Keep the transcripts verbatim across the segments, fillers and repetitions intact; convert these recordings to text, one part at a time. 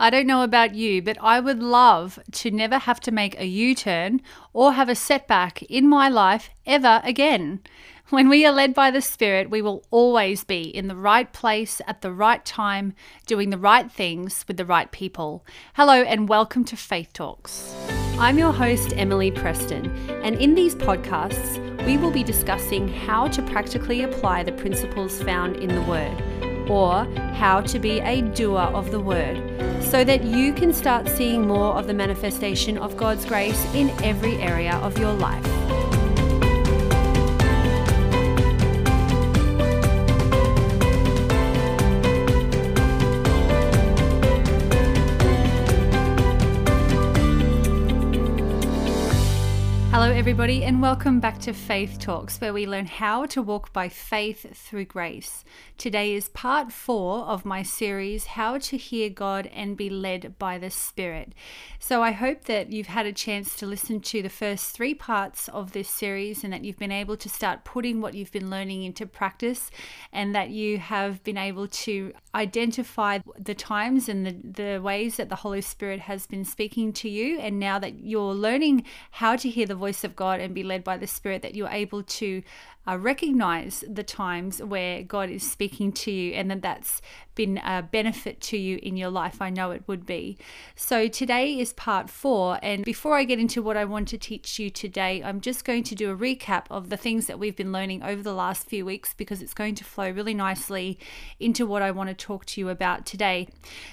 I don't know about you, but I would love to never have to make a U-turn or have a setback in my life ever again. When we are led by the Spirit, we will always be in the right place at the right time, doing the right things with the right people. Hello and welcome to Faith Talks. I'm your host, Emily Preston, and in these podcasts, we will be discussing how to practically apply the principles found in the Word, or how to be a doer of the Word, so that you can start seeing more of the manifestation of God's grace in every area of your life. Hello everybody and welcome back to Faith Talks, where we learn how to walk by faith through grace. Today is part four of my series, How to Hear God and Be Led by the Spirit. So I hope that you've had a chance to listen to the first three parts of this series and that you've been able to start putting what you've been learning into practice, and that you have been able to identify the times and the, the ways that the Holy Spirit has been speaking to you. And now that you're learning how to hear the voice of God and be led by the Spirit, that you're able to uh, recognize the times where God is speaking to you, and that that's been a benefit to you in your life. I know it would be. So today is part four, and before I get into what I want to teach you today, I'm just going to do a recap of the things that we've been learning over the last few weeks, because it's going to flow really nicely into what I want to talk to you about today.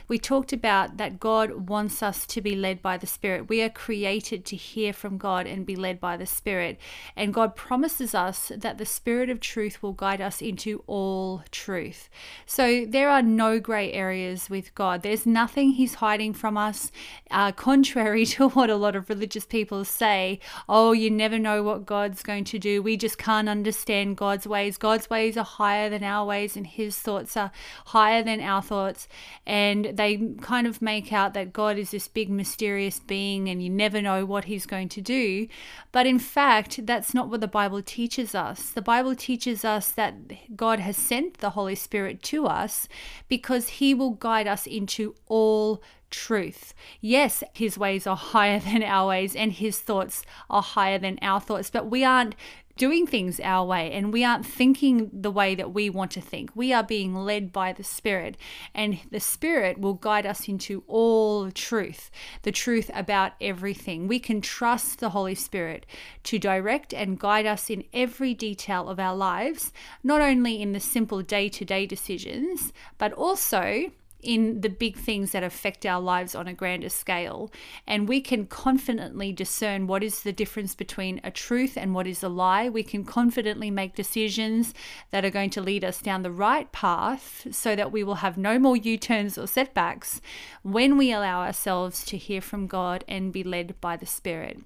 We talked about that God wants us to be led by the Spirit. We are created to hear from God and be led led by the Spirit, and God promises us that the Spirit of truth will guide us into all truth. So there are no gray areas with God. There's nothing He's hiding from us, uh, contrary to what a lot of religious people say. Oh, you never know what God's going to do. We just can't understand God's ways. God's ways are higher than our ways, and His thoughts are higher than our thoughts. And they kind of make out that God is this big mysterious being and you never know what He's going to do. But in fact, that's not what the Bible teaches us. The Bible teaches us that God has sent the Holy Spirit to us because He will guide us into all truth. Yes, His ways are higher than our ways and His thoughts are higher than our thoughts, but we aren't doing things our way, and we aren't thinking the way that we want to think. We are being led by the Spirit, and the Spirit will guide us into all truth, the truth about everything. We can trust the Holy Spirit to direct and guide us in every detail of our lives, not only in the simple day-to-day decisions, but also in the big things that affect our lives on a grander scale. And we can confidently discern what is the difference between a truth and what is a lie. We can confidently make decisions that are going to lead us down the right path, so that we will have no more U-turns or setbacks when we allow ourselves to hear from God and be led by the Spirit.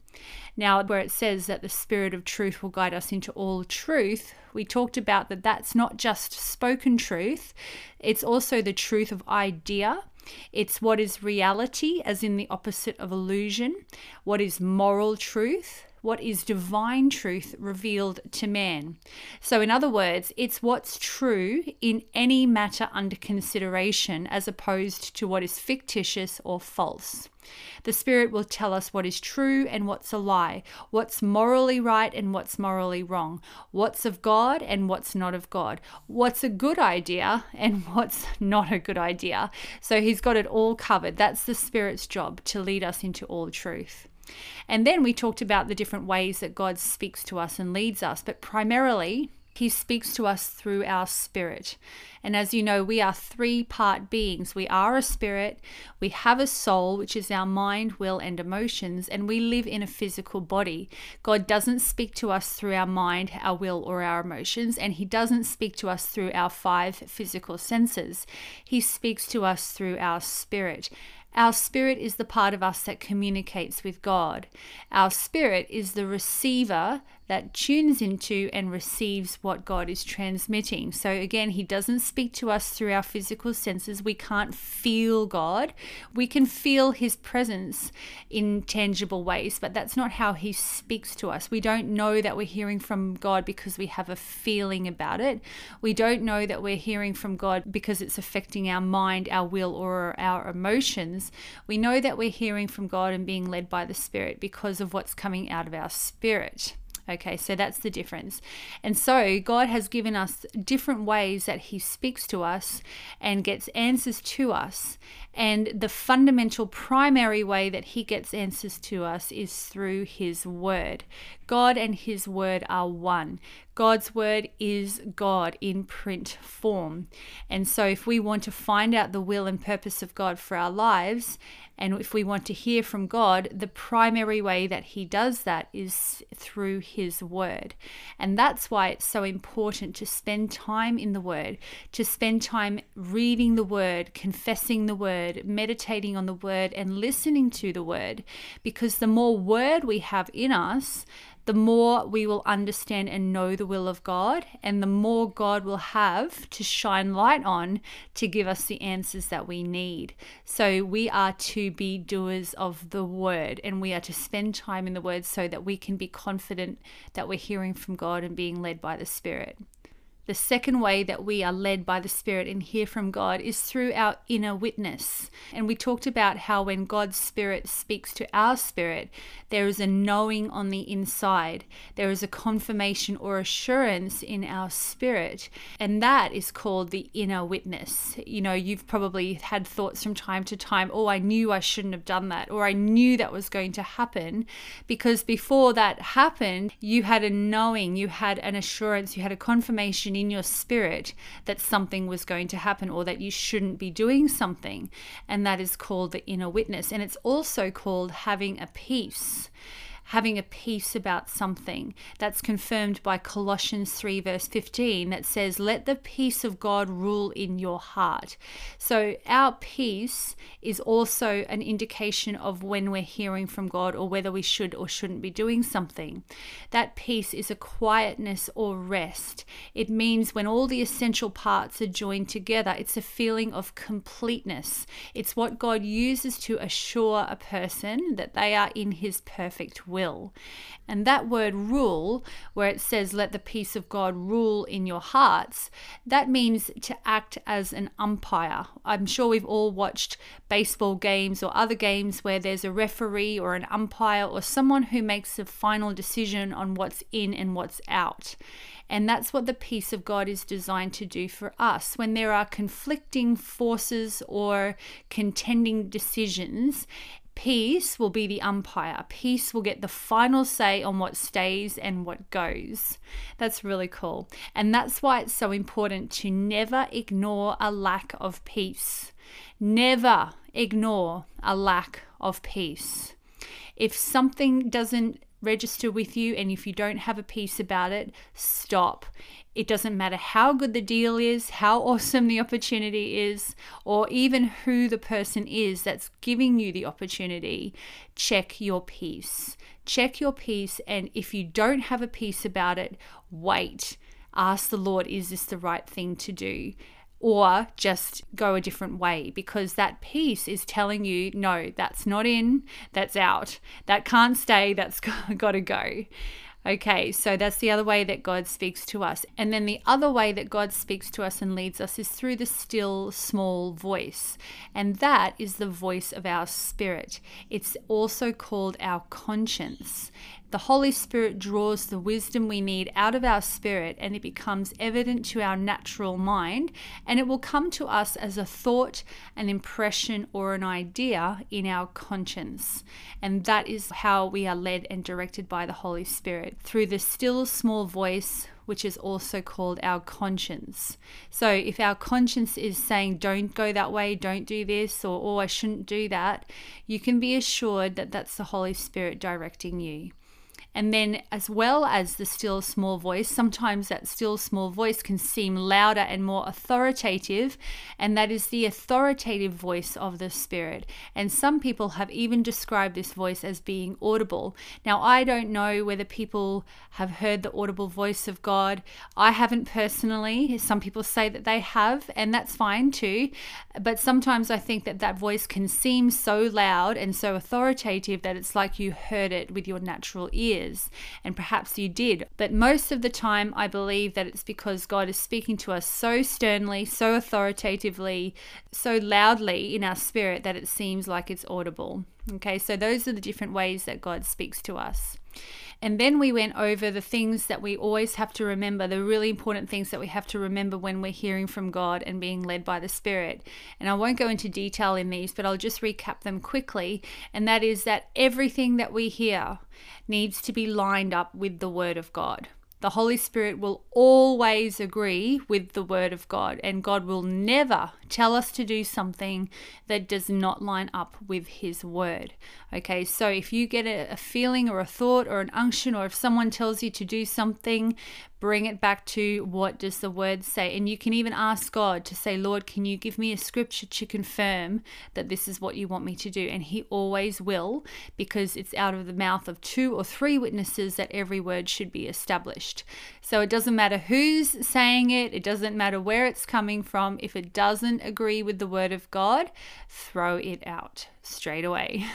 Now, where it says that the Spirit of truth will guide us into all truth, we talked about that that's not just spoken truth, it's also the truth of idea. It's what is reality, as in the opposite of illusion, what is moral truth, what is divine truth revealed to man. So in other words, it's what's true in any matter under consideration, as opposed to what is fictitious or false. The Spirit will tell us what is true and what's a lie, what's morally right and what's morally wrong, what's of God and what's not of God, what's a good idea and what's not a good idea. So He's got it all covered. That's the Spirit's job, to lead us into all truth. And then we talked about the different ways that God speaks to us and leads us, but primarily He speaks to us through our spirit. And as you know, we are three-part beings. We are a spirit, we have a soul, which is our mind, will, and emotions, and we live in a physical body. God doesn't speak to us through our mind, our will, or our emotions, and He doesn't speak to us through our five physical senses. He speaks to us through our spirit. Our spirit is the part of us that communicates with God. Our spirit is the receiver that tunes into and receives what God is transmitting. So again, He doesn't speak to us through our physical senses. We can't feel God. We can feel His presence in tangible ways, but that's not how He speaks to us. We don't know that we're hearing from God because we have a feeling about it. We don't know that we're hearing from God because it's affecting our mind, our will, or our emotions. us. We know that we're hearing from God and being led by the Spirit because of what's coming out of our spirit. Okay, so that's the difference. And so God has given us different ways that he speaks to us and gets answers to us. And the fundamental primary way that he gets answers to us is through his word. God and his word are one. God's word is God in print form. And so if we want to find out the will and purpose of God for our lives, and if we want to hear from God, the primary way that he does that is through his word. And that's why it's so important to spend time in the word, to spend time reading the word, confessing the word, meditating on the word, and listening to the word. Because the more word we have in us, the more we will understand and know the will of God, and the more God will have to shine light on to give us the answers that we need. So we are to be doers of the word, and we are to spend time in the word so that we can be confident that we're hearing from God and being led by the Spirit. The second way that we are led by the Spirit and hear from God is through our inner witness. And we talked about how when God's Spirit speaks to our spirit, there is a knowing on the inside. There is a confirmation or assurance in our spirit. And that is called the inner witness. You know, you've probably had thoughts from time to time, oh, I knew I shouldn't have done that, or I knew that was going to happen. Because before that happened, you had a knowing, you had an assurance, you had a confirmation in your spirit that something was going to happen, or that you shouldn't be doing something. And that is called the inner witness. And it's also called having a peace. Having a peace about something. That's confirmed by Colossians three verse fifteen that says, let the peace of God rule in your heart. So our peace is also an indication of when we're hearing from God, or whether we should or shouldn't be doing something. That peace is a quietness or rest. It means when all the essential parts are joined together, it's a feeling of completeness. It's what God uses to assure a person that they are in his perfect will. Will. And that word rule, where it says, let the peace of God rule in your hearts, that means to act as an umpire. I'm sure we've all watched baseball games or other games where there's a referee or an umpire or someone who makes a final decision on what's in and what's out. And that's what the peace of God is designed to do for us. When there are conflicting forces or contending decisions, peace will be the umpire. Peace will get the final say on what stays and what goes. That's really cool. And that's why it's so important to never ignore a lack of peace. Never ignore a lack of peace. If something doesn't register with you, and if you don't have a peace about it, stop. It doesn't matter how good the deal is, how awesome the opportunity is, or even who the person is that's giving you the opportunity. Check your peace. Check your peace, and if you don't have a peace about it, wait. Ask the Lord, is this the right thing to do? Or just go a different way, because that peace is telling you, no, that's not in, that's out, that can't stay, that's got to go. Okay, so that's the other way that God speaks to us. And then the other way that God speaks to us and leads us is through the still small voice. And that is the voice of our spirit. It's also called our conscience. The Holy Spirit draws the wisdom we need out of our spirit, and it becomes evident to our natural mind, and it will come to us as a thought, an impression, or an idea in our conscience. And that is how we are led and directed by the Holy Spirit, through the still small voice, which is also called our conscience. So if our conscience is saying, don't go that way, don't do this, or oh, I shouldn't do that, you can be assured that that's the Holy Spirit directing you. And then, as well as the still small voice, sometimes that still small voice can seem louder and more authoritative, and that is the authoritative voice of the Spirit. And some people have even described this voice as being audible. Now, I don't know whether people have heard the audible voice of God. I haven't personally. Some people say that they have, and that's fine too. But sometimes I think that that voice can seem so loud and so authoritative that it's like you heard it with your natural ear. years, and perhaps you did. But most of the time, I believe that it's because God is speaking to us so sternly, so authoritatively, so loudly in our spirit that it seems like it's audible. Okay, so those are the different ways that God speaks to us. And then we went over the things that we always have to remember, the really important things that we have to remember when we're hearing from God and being led by the Spirit. And I won't go into detail in these, but I'll just recap them quickly. And that is that everything that we hear needs to be lined up with the Word of God. The Holy Spirit will always agree with the Word of God, and God will never tell us to do something that does not line up with His Word. Okay, so if you get a feeling or a thought or an unction, or if someone tells you to do something, bring it back to what does the Word say. And you can even ask God to say, Lord, can you give me a scripture to confirm that this is what you want me to do? And He always will, because it's out of the mouth of two or three witnesses that every word should be established. So it doesn't matter who's saying it. It doesn't matter where it's coming from. If it doesn't agree with the Word of God, throw it out straight away.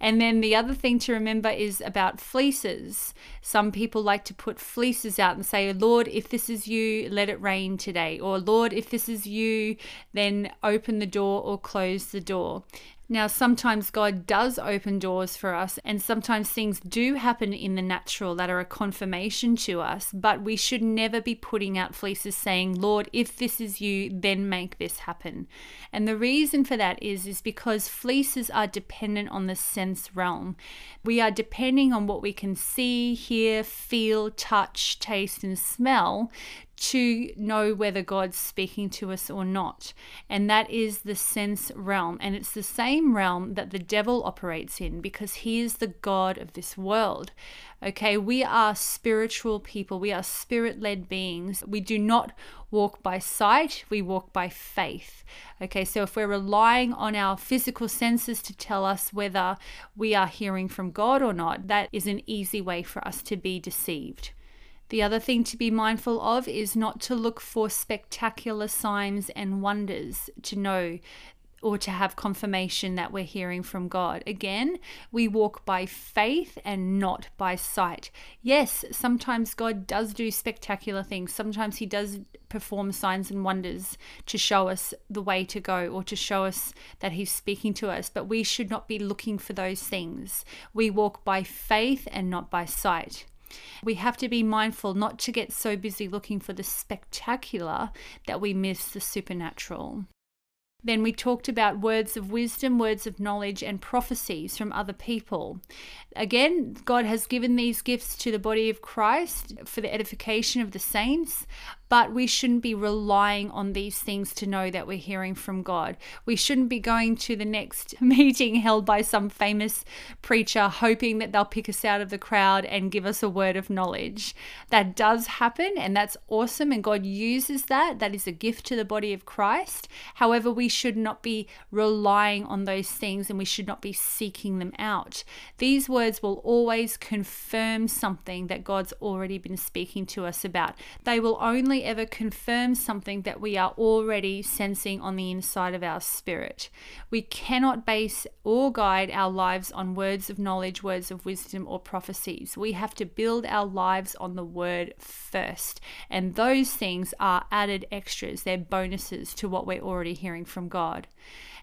And then the other thing to remember is about fleeces. Some people like to put fleeces out and say, Lord, if this is you, let it rain today. Or Lord, if this is you, then open the door or close the door. Now, sometimes God does open doors for us, and sometimes things do happen in the natural that are a confirmation to us, but we should never be putting out fleeces saying, Lord, if this is you, then make this happen. And the reason for that is, is because fleeces are dependent on the sense realm. We are depending on what we can see, hear, feel, touch, taste, and smell to know whether God's speaking to us or not. And that is the sense realm. And it's the same realm that the devil operates in, because he is the god of this world. Okay, we are spiritual people. We are spirit-led beings. We do not walk by sight, we walk by faith. Okay, so if we're relying on our physical senses to tell us whether we are hearing from God or not, that is an easy way for us to be deceived. The other thing to be mindful of is not to look for spectacular signs and wonders to know or to have confirmation that we're hearing from God. Again, we walk by faith and not by sight. Yes, sometimes God does do spectacular things. Sometimes He does perform signs and wonders to show us the way to go or to show us that He's speaking to us, but we should not be looking for those things. We walk by faith and not by sight. We have to be mindful not to get so busy looking for the spectacular that we miss the supernatural. Then we talked about words of wisdom, words of knowledge, and prophecies from other people. Again, God has given these gifts to the body of Christ for the edification of the saints, but we shouldn't be relying on these things to know that we're hearing from God. We shouldn't be going to the next meeting held by some famous preacher hoping that they'll pick us out of the crowd and give us a word of knowledge. That does happen, and that's awesome, and God uses that. That is a gift to the body of Christ. However, we should not be relying on those things, and we should not be seeking them out. These words will always confirm something that God's already been speaking to us about. They will only ever confirm something that we are already sensing on the inside of our spirit. We cannot base or guide our lives on words of knowledge, words of wisdom, or prophecies. We have to build our lives on the Word first, and those things are added extras. They're bonuses to what we're already hearing from God.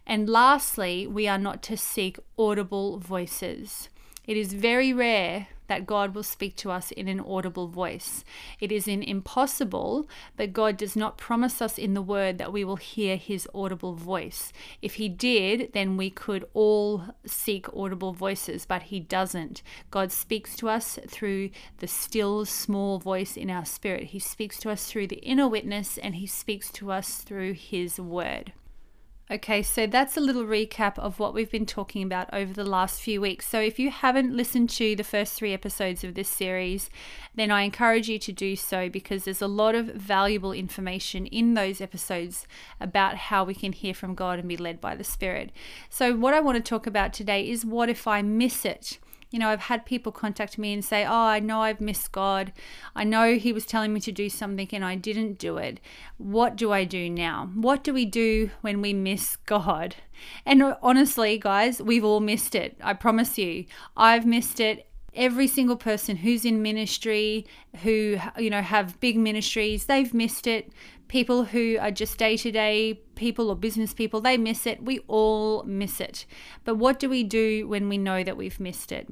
And lastly, we are not to seek audible voices. It is very rare that God will speak to us in an audible voice. It is impossible, but God does not promise us in the Word that we will hear His audible voice. If He did, then we could all seek audible voices, but He doesn't. God speaks to us through the still small voice in our spirit. He speaks to us through the inner witness, and He speaks to us through His Word. Okay, so that's a little recap of what we've been talking about over the last few weeks. So if you haven't listened to the first three episodes of this series, then I encourage you to do so, because there's a lot of valuable information in those episodes about how we can hear from God and be led by the Spirit. So what I want to talk about today is, what if I miss it? You know, I've had people contact me and say, oh, I know I've missed God. I know He was telling me to do something and I didn't do it. What do I do now? What do we do when we miss God? And honestly, guys, we've all missed it. I promise you, I've missed it. Every single person who's in ministry, who, you know, have big ministries, they've missed it. People who are just day-to-day people or business people, they miss it. We all miss it. But what do we do when we know that we've missed it?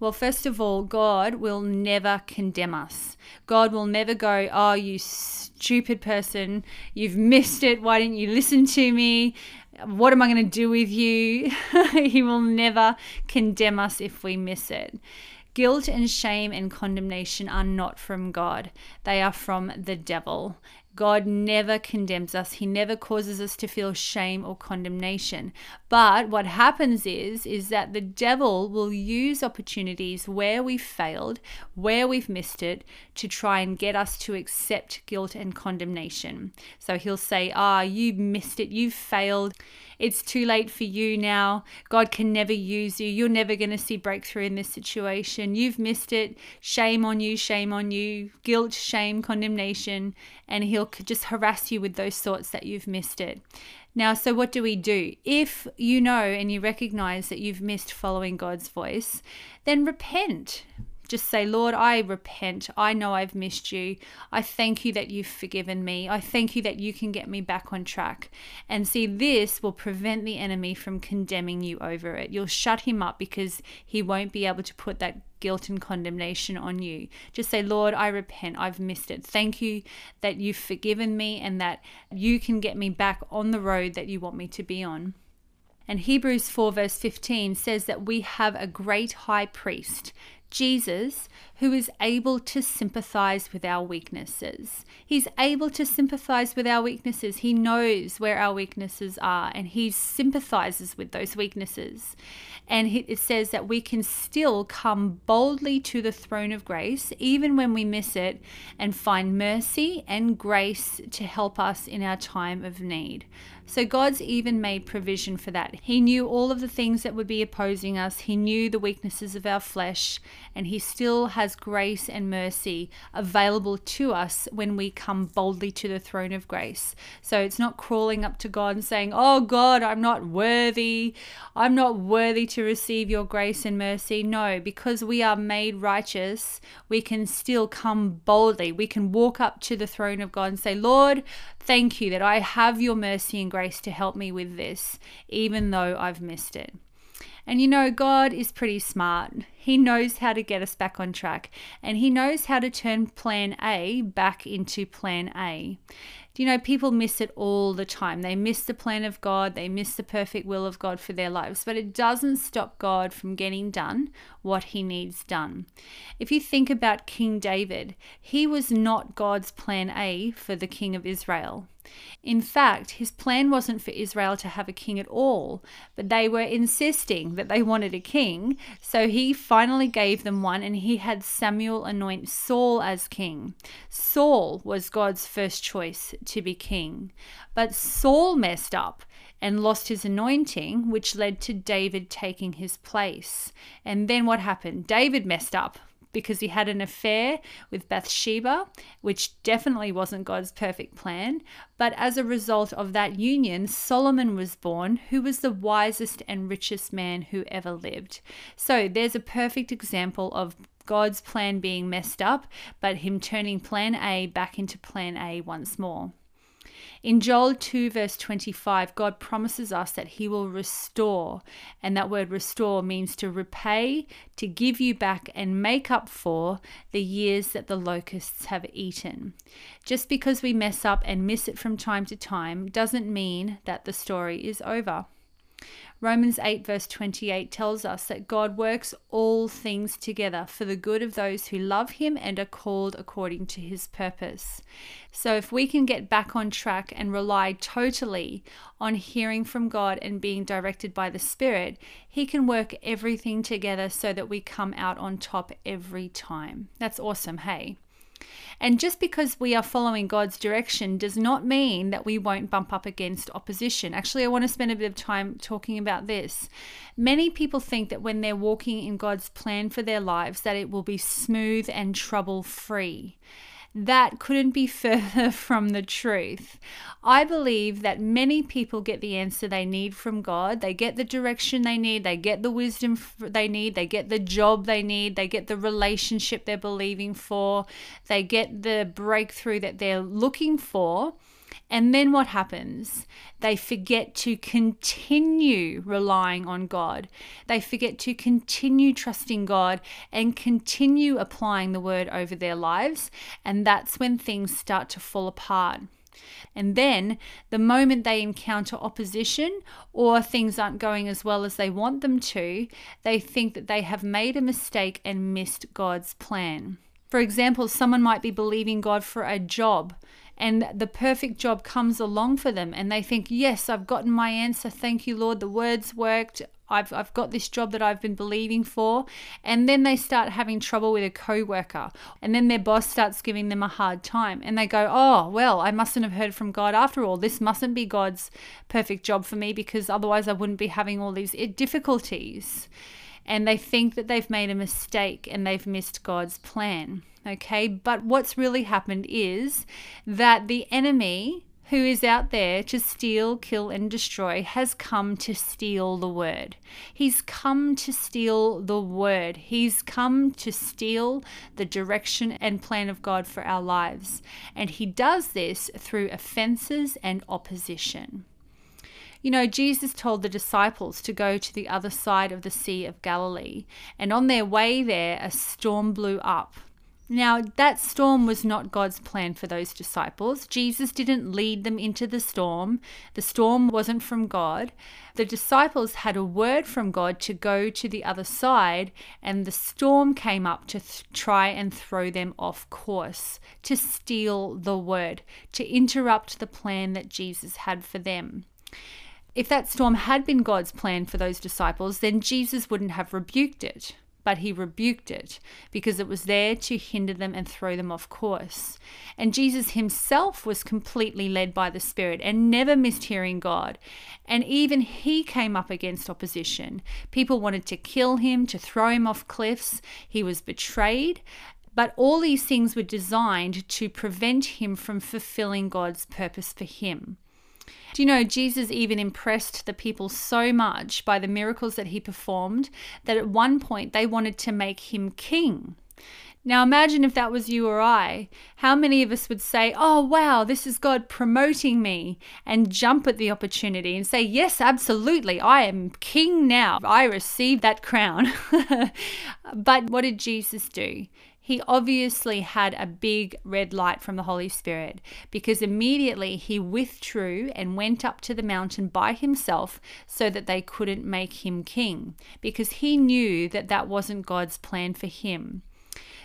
Well, first of all, God will never condemn us. God will never go, oh, you stupid person, you've missed it. Why didn't you listen to me? What am I going to do with you? He will never condemn us if we miss it. Guilt and shame and condemnation are not from God. They are from the devil. God never condemns us. He never causes us to feel shame or condemnation. But what happens is, is that the devil will use opportunities where we've failed, where we've missed it, to try and get us to accept guilt and condemnation. So he'll say, ah, you missed it. You failed. It's too late for you now. God can never use you. You're never going to see breakthrough in this situation. You've missed it. Shame on you, shame on you. Guilt, shame, condemnation. And he'll just harass you with those thoughts that you've missed it. Now, so what do we do? If you know and you recognize that you've missed following God's voice, then repent. Just say, Lord, I repent. I know I've missed you. I thank you that you've forgiven me. I thank you that you can get me back on track. And see, this will prevent the enemy from condemning you over it. You'll shut him up because he won't be able to put that guilt and condemnation on you. Just say, Lord, I repent. I've missed it. Thank you that you've forgiven me and that you can get me back on the road that you want me to be on. And Hebrews four verse fifteen says that we have a great high priest, Jesus, who is able to sympathize with our weaknesses. He's able to sympathize with our weaknesses. He knows where our weaknesses are and he sympathizes with those weaknesses. And it says that we can still come boldly to the throne of grace, even when we miss it, and find mercy and grace to help us in our time of need. So God's even made provision for that. He knew all of the things that would be opposing us. He knew the weaknesses of our flesh, and he still has grace and mercy available to us when we come boldly to the throne of grace. So it's not crawling up to God and saying, oh God, I'm not worthy. I'm not worthy to receive your grace and mercy. No, because we are made righteous, we can still come boldly. We can walk up to the throne of God and say, Lord, thank you that I have your mercy and grace. grace to help me with this, even though I've missed it. And you know, God is pretty smart. He knows how to get us back on track, and he knows how to turn plan A back into plan A. You know, people miss it all the time. They miss the plan of God. They miss the perfect will of God for their lives. But it doesn't stop God from getting done what he needs done. If you think about King David, he was not God's plan A for the king of Israel. In fact, his plan wasn't for Israel to have a king at all, but they were insisting that they wanted a king. So he finally gave them one, and he had Samuel anoint Saul as king. Saul was God's first choice to be king, but Saul messed up and lost his anointing, which led to David taking his place. And then what happened? David messed up because he had an affair with Bathsheba, which definitely wasn't God's perfect plan. But as a result of that union, Solomon was born, who was the wisest and richest man who ever lived. So there's a perfect example of God's plan being messed up, but him turning plan A back into plan A once more. In Joel two verse twenty-five, God promises us that he will restore, and that word restore means to repay, to give you back and make up for the years that the locusts have eaten. Just because we mess up and miss it from time to time doesn't mean that the story is over. Romans eight verse twenty-eight tells us that God works all things together for the good of those who love him and are called according to his purpose. So if we can get back on track and rely totally on hearing from God and being directed by the Spirit, he can work everything together so that we come out on top every time. That's awesome, hey? And just because we are following God's direction does not mean that we won't bump up against opposition. Actually, I want to spend a bit of time talking about this. Many people think that when they're walking in God's plan for their lives, that it will be smooth and trouble-free. That couldn't be further from the truth. I believe that many people get the answer they need from God. They get the direction they need. They get the wisdom they need. They get the job they need. They get the relationship they're believing for. They get the breakthrough that they're looking for. And then what happens? They forget to continue relying on God. They forget to continue trusting God and continue applying the word over their lives. And that's when things start to fall apart. And then the moment they encounter opposition or things aren't going as well as they want them to, they think that they have made a mistake and missed God's plan. For example, someone might be believing God for a job, and the perfect job comes along for them, and they think, yes, I've gotten my answer. Thank you, Lord. The word's worked. I've, I've got this job that I've been believing for. And then they start having trouble with a coworker, and then their boss starts giving them a hard time, and they go, oh, well, I mustn't have heard from God after all. This mustn't be God's perfect job for me, because otherwise I wouldn't be having all these difficulties. And they think that they've made a mistake and they've missed God's plan. Okay, but what's really happened is that the enemy, who is out there to steal, kill, and destroy, has come to steal the word. He's come to steal the word. He's come to steal the direction and plan of God for our lives. And he does this through offenses and opposition. You know, Jesus told the disciples to go to the other side of the Sea of Galilee, and on their way there, a storm blew up. Now, that storm was not God's plan for those disciples. Jesus didn't lead them into the storm. The storm wasn't from God. The disciples had a word from God to go to the other side, and the storm came up to th- try and throw them off course, to steal the word, to interrupt the plan that Jesus had for them. If that storm had been God's plan for those disciples, then Jesus wouldn't have rebuked it. But he rebuked it because it was there to hinder them and throw them off course. And Jesus himself was completely led by the Spirit and never missed hearing God. And even he came up against opposition. People wanted to kill him, to throw him off cliffs. He was betrayed. But all these things were designed to prevent him from fulfilling God's purpose for him. Do you know, Jesus even impressed the people so much by the miracles that he performed that at one point they wanted to make him king. Now imagine if that was you or I. How many of us would say, oh wow, this is God promoting me, and jump at the opportunity and say, yes, absolutely, I am king now. I receive that crown. But what did Jesus do? He obviously had a big red light from the Holy Spirit, because immediately he withdrew and went up to the mountain by himself so that they couldn't make him king, because he knew that that wasn't God's plan for him.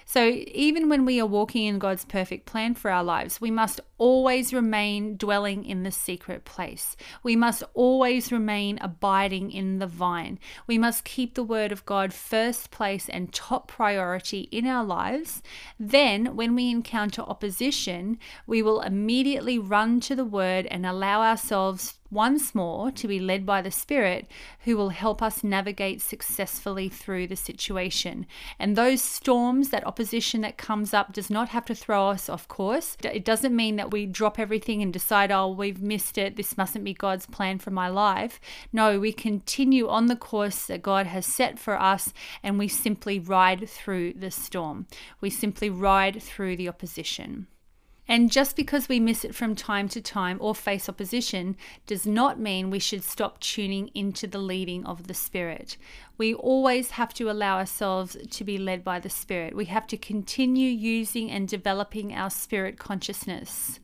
So even when we are walking in God's perfect plan for our lives, we must always remain dwelling in the secret place. We must always remain abiding in the vine. We must keep the word of God first place and top priority in our lives. Then when we encounter opposition, we will immediately run to the word and allow ourselves once more to be led by the Spirit, who will help us navigate successfully through the situation. And those storms, that opposition that comes up, does not have to throw us off course. It doesn't mean that we drop everything and decide, oh, we've missed it, this mustn't be God's plan for my life. No, we continue on the course that God has set for us, and we simply ride through the storm. We simply ride through the opposition. And just because we miss it from time to time or face opposition does not mean we should stop tuning into the leading of the Spirit. We always have to allow ourselves to be led by the Spirit. We have to continue using and developing our spirit consciousness.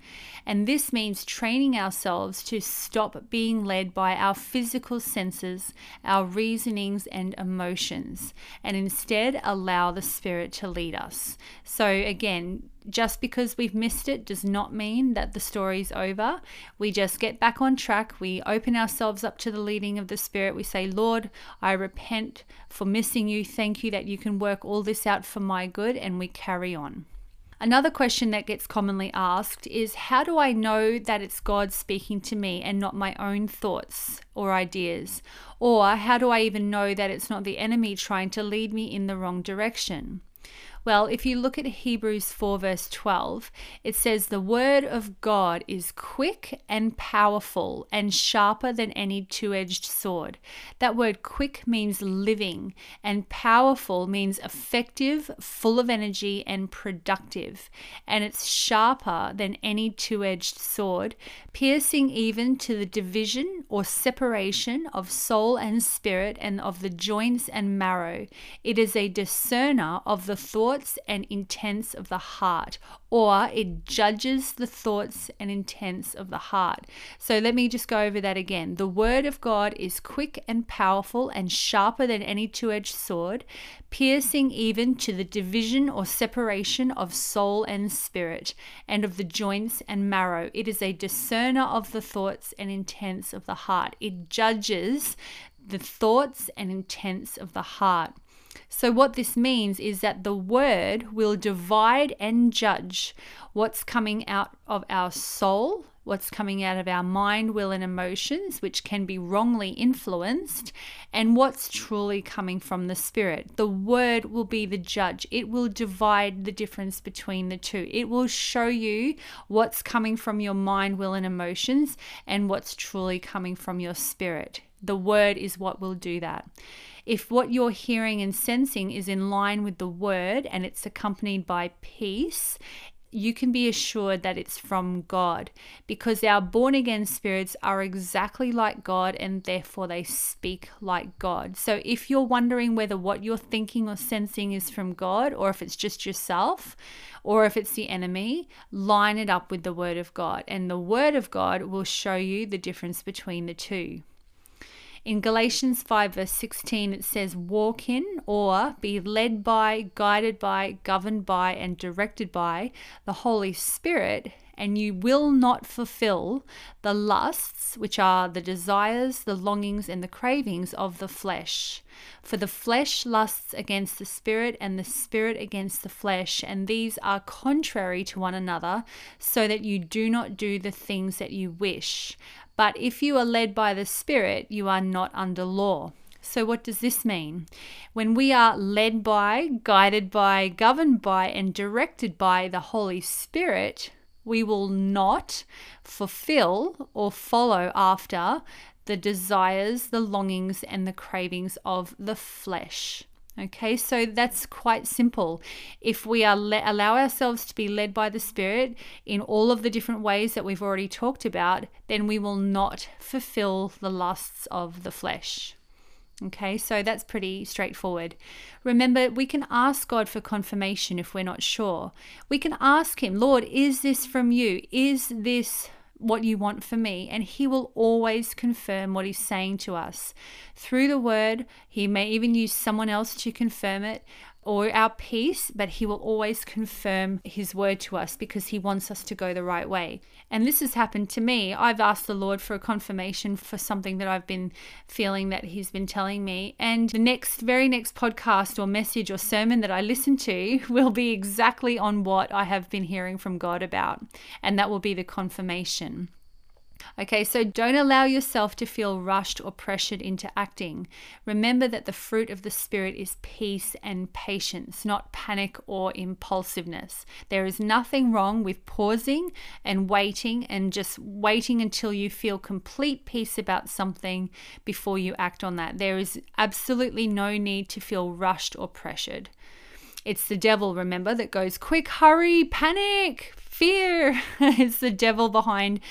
And this means training ourselves to stop being led by our physical senses, our reasonings and emotions, and instead allow the Spirit to lead us. So again, just because we've missed it does not mean that the story's over. We just get back on track. We open ourselves up to the leading of the Spirit. We say, Lord, I repent for missing you. Thank you that you can work all this out for my good. And we carry on. Another question that gets commonly asked is, how do I know that it's God speaking to me and not my own thoughts or ideas? Or how do I even know that it's not the enemy trying to lead me in the wrong direction? Well, if you look at Hebrews four verse twelve, it says, "The word of God is quick and powerful and sharper than any two-edged sword." That word quick means living, and powerful means effective, full of energy, and productive. And it's sharper than any two-edged sword, piercing even to the division or separation of soul and spirit and of the joints and marrow. It is a discerner of the thoughts and intents of the heart, or it judges the thoughts and intents of the heart. So let me just go over that again. The word of God is quick and powerful and sharper than any two-edged sword, piercing even to the division or separation of soul and spirit and of the joints and marrow. It is a discerner of the thoughts and intents of the heart. It judges the thoughts and intents of the heart. So what this means is that the word will divide and judge what's coming out of our soul, what's coming out of our mind, will, and emotions, which can be wrongly influenced, and what's truly coming from the Spirit. The Word will be the judge. It will divide the difference between the two. It will show you what's coming from your mind, will, and emotions, and what's truly coming from your spirit. The Word is what will do that. If what you're hearing and sensing is in line with the Word and it's accompanied by peace, you can be assured that it's from God, because our born-again spirits are exactly like God, and therefore they speak like God. So if you're wondering whether what you're thinking or sensing is from God, or if it's just yourself, or if it's the enemy, line it up with the Word of God, and the Word of God will show you the difference between the two. In Galatians five verse sixteen, it says, "Walk in," or be led by, guided by, governed by, and directed by the Holy Spirit, and you will not fulfill the lusts, which are the desires, the longings, and the cravings of the flesh. For the flesh lusts against the Spirit, and the Spirit against the flesh, and these are contrary to one another, so that you do not do the things that you wish. But if you are led by the Spirit, you are not under law. So what does this mean? When we are led by, guided by, governed by, and directed by the Holy Spirit, we will not fulfill or follow after the desires, the longings, and the cravings of the flesh. Okay, so that's quite simple. If we are le- allow ourselves to be led by the Spirit in all of the different ways that we've already talked about, then we will not fulfill the lusts of the flesh. Okay, so that's pretty straightforward. Remember, we can ask God for confirmation if we're not sure. We can ask Him, "Lord, is this from you? Is this what you want for me?" And He will always confirm what He's saying to us through the Word. He may even use someone else to confirm it, or our peace, but He will always confirm His Word to us, because He wants us to go the right way. And this has happened to me. I've asked the Lord for a confirmation for something that I've been feeling that He's been telling me, and the next very next podcast or message or sermon that I listen to will be exactly on what I have been hearing from God about, and that will be the confirmation. Okay, so don't allow yourself to feel rushed or pressured into acting. Remember that the fruit of the Spirit is peace and patience, not panic or impulsiveness. There is nothing wrong with pausing and waiting, and just waiting until you feel complete peace about something before you act on that. There is absolutely no need to feel rushed or pressured. It's the devil, remember, that goes, "Quick, hurry, panic, fear." It's the devil behind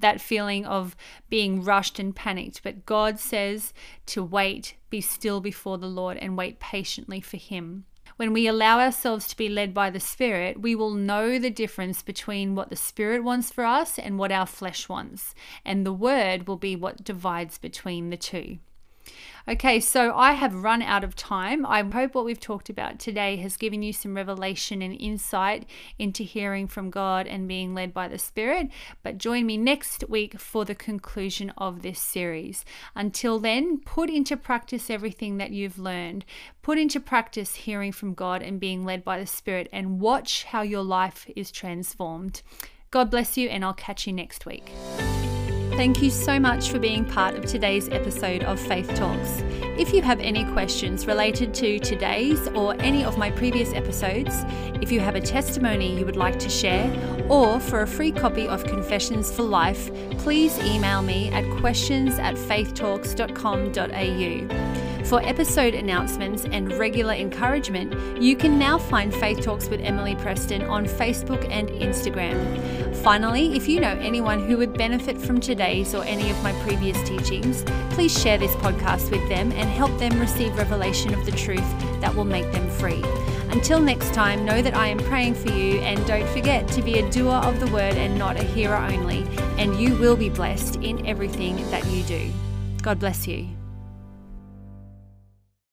that feeling of being rushed and panicked. But God says to wait, be still before the Lord, and wait patiently for Him. When we allow ourselves to be led by the Spirit, we will know the difference between what the Spirit wants for us and what our flesh wants. And the Word will be what divides between the two. Okay, so I have run out of time. I hope what we've talked about today has given you some revelation and insight into hearing from God and being led by the Spirit. But join me next week for the conclusion of this series. Until then, put into practice everything that you've learned. Put into practice hearing from God and being led by the Spirit, and watch how your life is transformed. God bless you, and I'll catch you next week. Thank you so much for being part of today's episode of Faith Talks. If you have any questions related to today's or any of my previous episodes, if you have a testimony you would like to share, or for a free copy of Confessions for Life, please email me at questions at faith talks dot com dot a u. For episode announcements and regular encouragement, you can now find Faith Talks with Emily Preston on Facebook and Instagram. Finally, if you know anyone who would benefit from today's or any of my previous teachings, please share this podcast with them and help them receive revelation of the truth that will make them free. Until next time, know that I am praying for you, and don't forget to be a doer of the word and not a hearer only, and you will be blessed in everything that you do. God bless you.